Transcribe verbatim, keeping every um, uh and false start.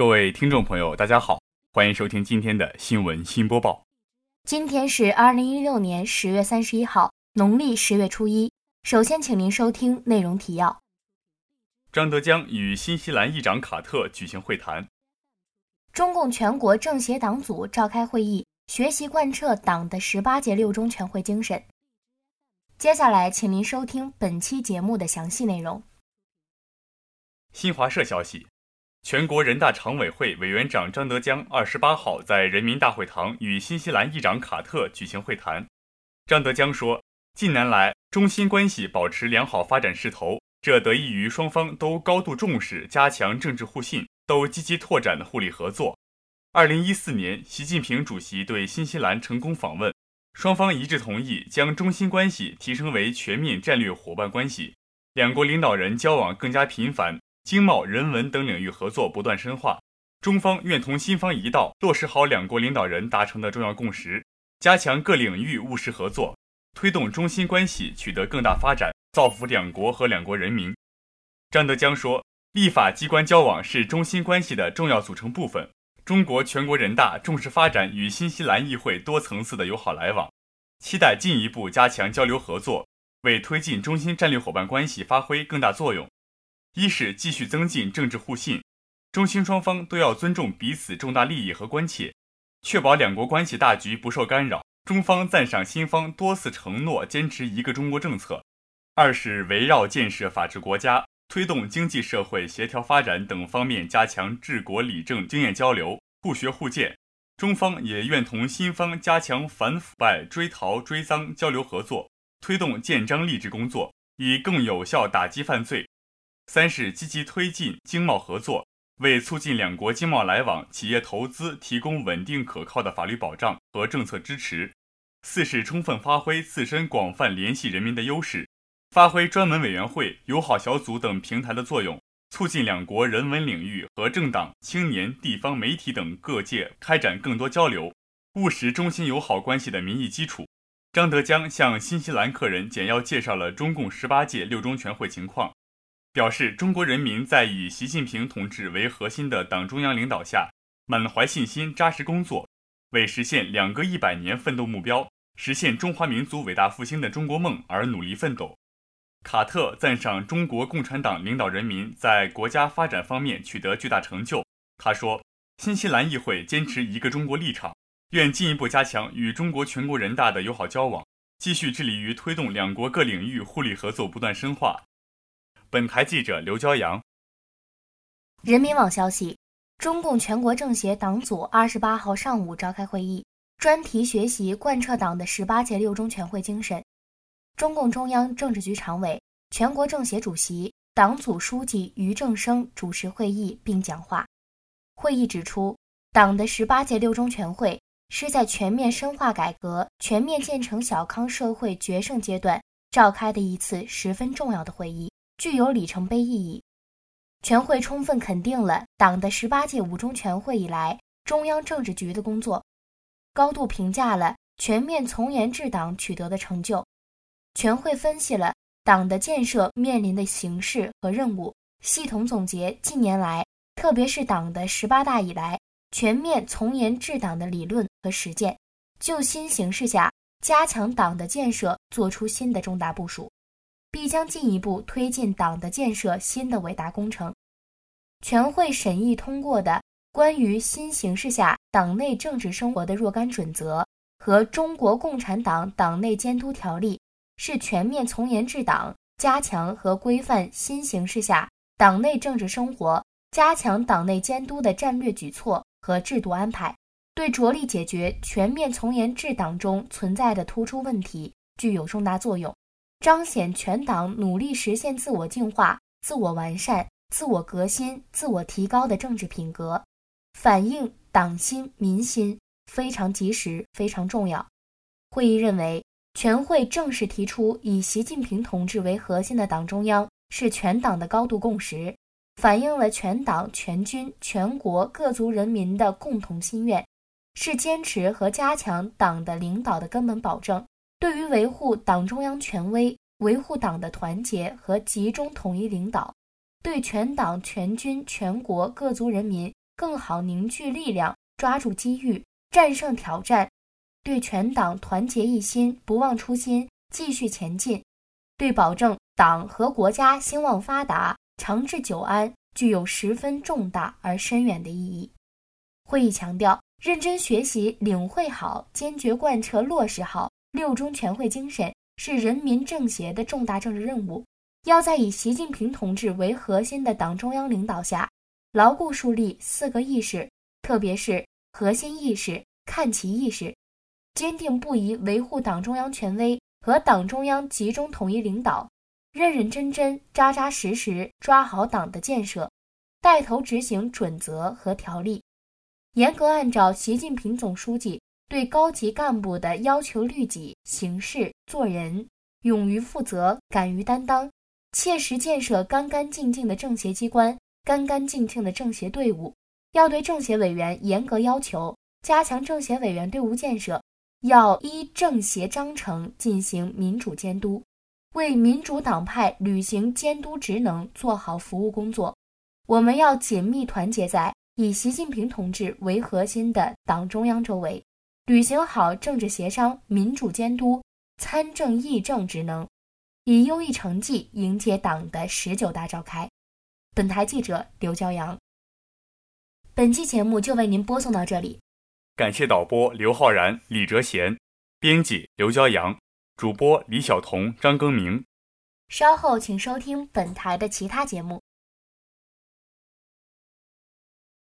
各位听众朋友大家好，欢迎收听今天的新闻新播报。今天是二零一六年十月三十一号，农历十月初一。首先请您收听内容提要。张德江与新西兰议长卡特举行会谈。中共全国政协党组召开会议，学习贯彻党的十八届六中全会精神。接下来请您收听本期节目的详细内容。新华社消息，全国人大常委会委员长张德江二十八号在人民大会堂与新西兰议长卡特举行会谈。张德江说，近年来中新关系保持良好发展势头，这得益于双方都高度重视加强政治互信，都积极拓展互利合作。二零一四年，习近平主席对新西兰成功访问，双方一致同意将中新关系提升为全面战略伙伴关系，两国领导人交往更加频繁，经贸、人文等领域合作不断深化，中方愿同新方一道落实好两国领导人达成的重要共识，加强各领域务实合作，推动中新关系取得更大发展，造福两国和两国人民。张德江说，立法机关交往是中新关系的重要组成部分，中国全国人大重视发展与新西兰议会多层次的友好来往，期待进一步加强交流合作，为推进中新战略伙伴关系发挥更大作用。一是继续增进政治互信，中新双方都要尊重彼此重大利益和关切，确保两国关系大局不受干扰。中方赞赏新方多次承诺坚持一个中国政策。二是围绕建设法治国家、推动经济社会协调发展等方面加强治国理政经验交流，互学互鉴。中方也愿同新方加强反腐败、追逃、追赃交流合作，推动建章立制工作，以更有效打击犯罪。三是积极推进经贸合作，为促进两国经贸来往、企业投资提供稳定可靠的法律保障和政策支持。四是充分发挥自身广泛联系人民的优势，发挥专门委员会、友好小组等平台的作用，促进两国人文领域和政党、青年、地方媒体等各界开展更多交流，务实中新友好关系的民意基础。张德江向新西兰客人简要介绍了中共十八届六中全会情况，表示中国人民在以习近平同志为核心的党中央领导下，满怀信心扎实工作，为实现两个一百年奋斗目标，实现中华民族伟大复兴的中国梦而努力奋斗。卡特赞赏中国共产党领导人民在国家发展方面取得巨大成就，他说，新西兰议会坚持一个中国立场，愿进一步加强与中国全国人大的友好交往，继续致力于推动两国各领域互利合作不断深化。本台记者刘骄阳。人民网消息，中共全国政协党组二十八号上午召开会议，专题学习贯彻党的十八届六中全会精神。中共中央政治局常委、全国政协主席、党组书记俞正声主持会议并讲话。会议指出，党的十八届六中全会是在全面深化改革、全面建成小康社会决胜阶段召开的一次十分重要的会议，具有里程碑意义。全会充分肯定了党的十八届五中全会以来中央政治局的工作，高度评价了全面从严治党取得的成就。全会分析了党的建设面临的形势和任务，系统总结近年来，特别是党的十八大以来全面从严治党的理论和实践，就新形势下加强党的建设做出新的重大部署，必将进一步推进党的建设新的伟大工程。全会审议通过的关于新形势下党内政治生活的若干准则和《中国共产党党内监督条例》，是全面从严治党、加强和规范新形势下党内政治生活、加强党内监督的战略举措和制度安排，对着力解决全面从严治党中存在的突出问题具有重大作用，彰显全党努力实现自我净化、自我完善、自我革新、自我提高的政治品格，反映党心民心，非常及时，非常重要。会议认为，全会正式提出以习近平同志为核心的党中央是全党的高度共识，反映了全党全军全国各族人民的共同心愿，是坚持和加强党的领导的根本保证，对于维护党中央权威、维护党的团结和集中统一领导，对全党全军全国各族人民更好凝聚力量，抓住机遇，战胜挑战，对全党团结一心，不忘初心，继续前进，对保证党和国家兴旺发达、长治久安具有十分重大而深远的意义。会议强调，认真学习领会好、坚决贯彻落实好六中全会精神，是人民政协的重大政治任务，要在以习近平同志为核心的党中央领导下，牢固树立四个意识，特别是核心意识、看齐意识，坚定不移维护党中央权威和党中央集中统一领导，认认真真、扎扎实实抓好党的建设，带头执行准则和条例，严格按照习近平总书记对高级干部的要求律己、行事、做人，勇于负责、敢于担当，切实建设干干净净的政协机关、干干净净的政协队伍。要对政协委员严格要求，加强政协委员队伍建设，要依政协章程进行民主监督，为民主党派履行监督职能做好服务工作。我们要紧密团结在以习近平同志为核心的党中央周围，履行好政治协商、民主监督、参政议政职能，以优异成绩迎接党的十九大召开。本台记者刘骄阳。本期节目就为您播送到这里，感谢导播刘浩然、李哲贤，编辑刘骄阳，主播李晓彤、张耕明。稍后请收听本台的其他节目。